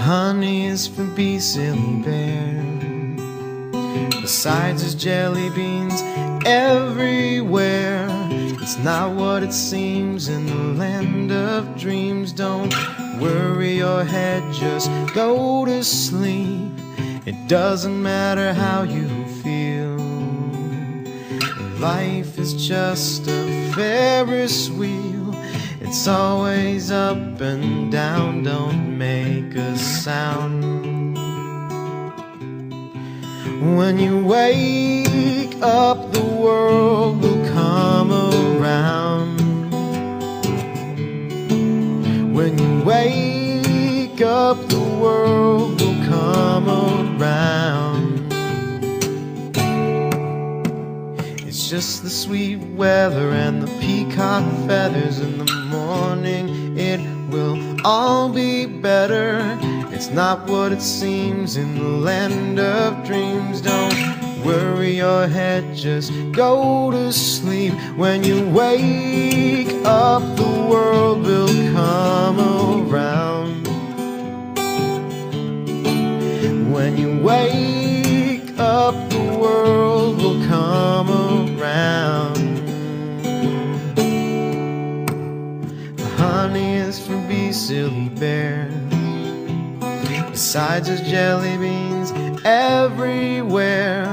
Honey is for bee, seal, and bear. Besides, there's jelly beans everywhere. It's not what it seems in the land of dreams. Don't worry your head, just go to sleep. It doesn't matter how you feel. Life is just a Ferris wheel. It's always up and down. Don't make a sound. When you wake up, the world will come around. When you wake up, the world will come around. It's just the sweet weather and the peacock feathers. In the morning it will all be better. It's not what it seems in the land of dreams. Don't worry your head, just go to sleep. When you wake up, the world will come around. When you wake up, the world will come around. Honey is for bee, seal, and bear. Besides, there's jelly beans everywhere.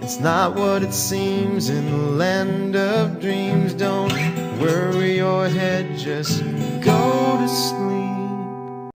It's not what it seems in the land of dreams. Don't worry your head, just go to sleep.